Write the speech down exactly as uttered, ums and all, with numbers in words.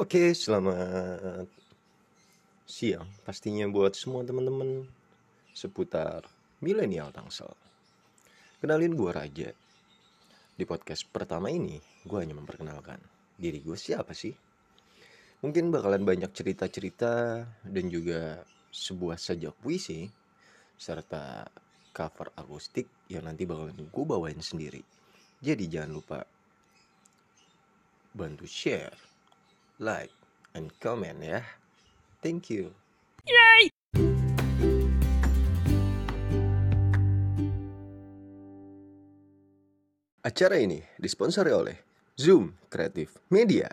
Oke, selamat siang pastinya buat semua teman-teman seputar Milenial Tangsel. Kenalin gue Raja. Di podcast pertama ini, gue hanya memperkenalkan diri gue siapa sih. Mungkin bakalan banyak cerita-cerita dan juga sebuah sajak puisi serta cover akustik yang nanti bakalan gue bawain sendiri. Jadi jangan lupa bantu share, like, and comment ya. Thank you. Yay! Acara ini disponsori oleh Zoom Kreatif Media.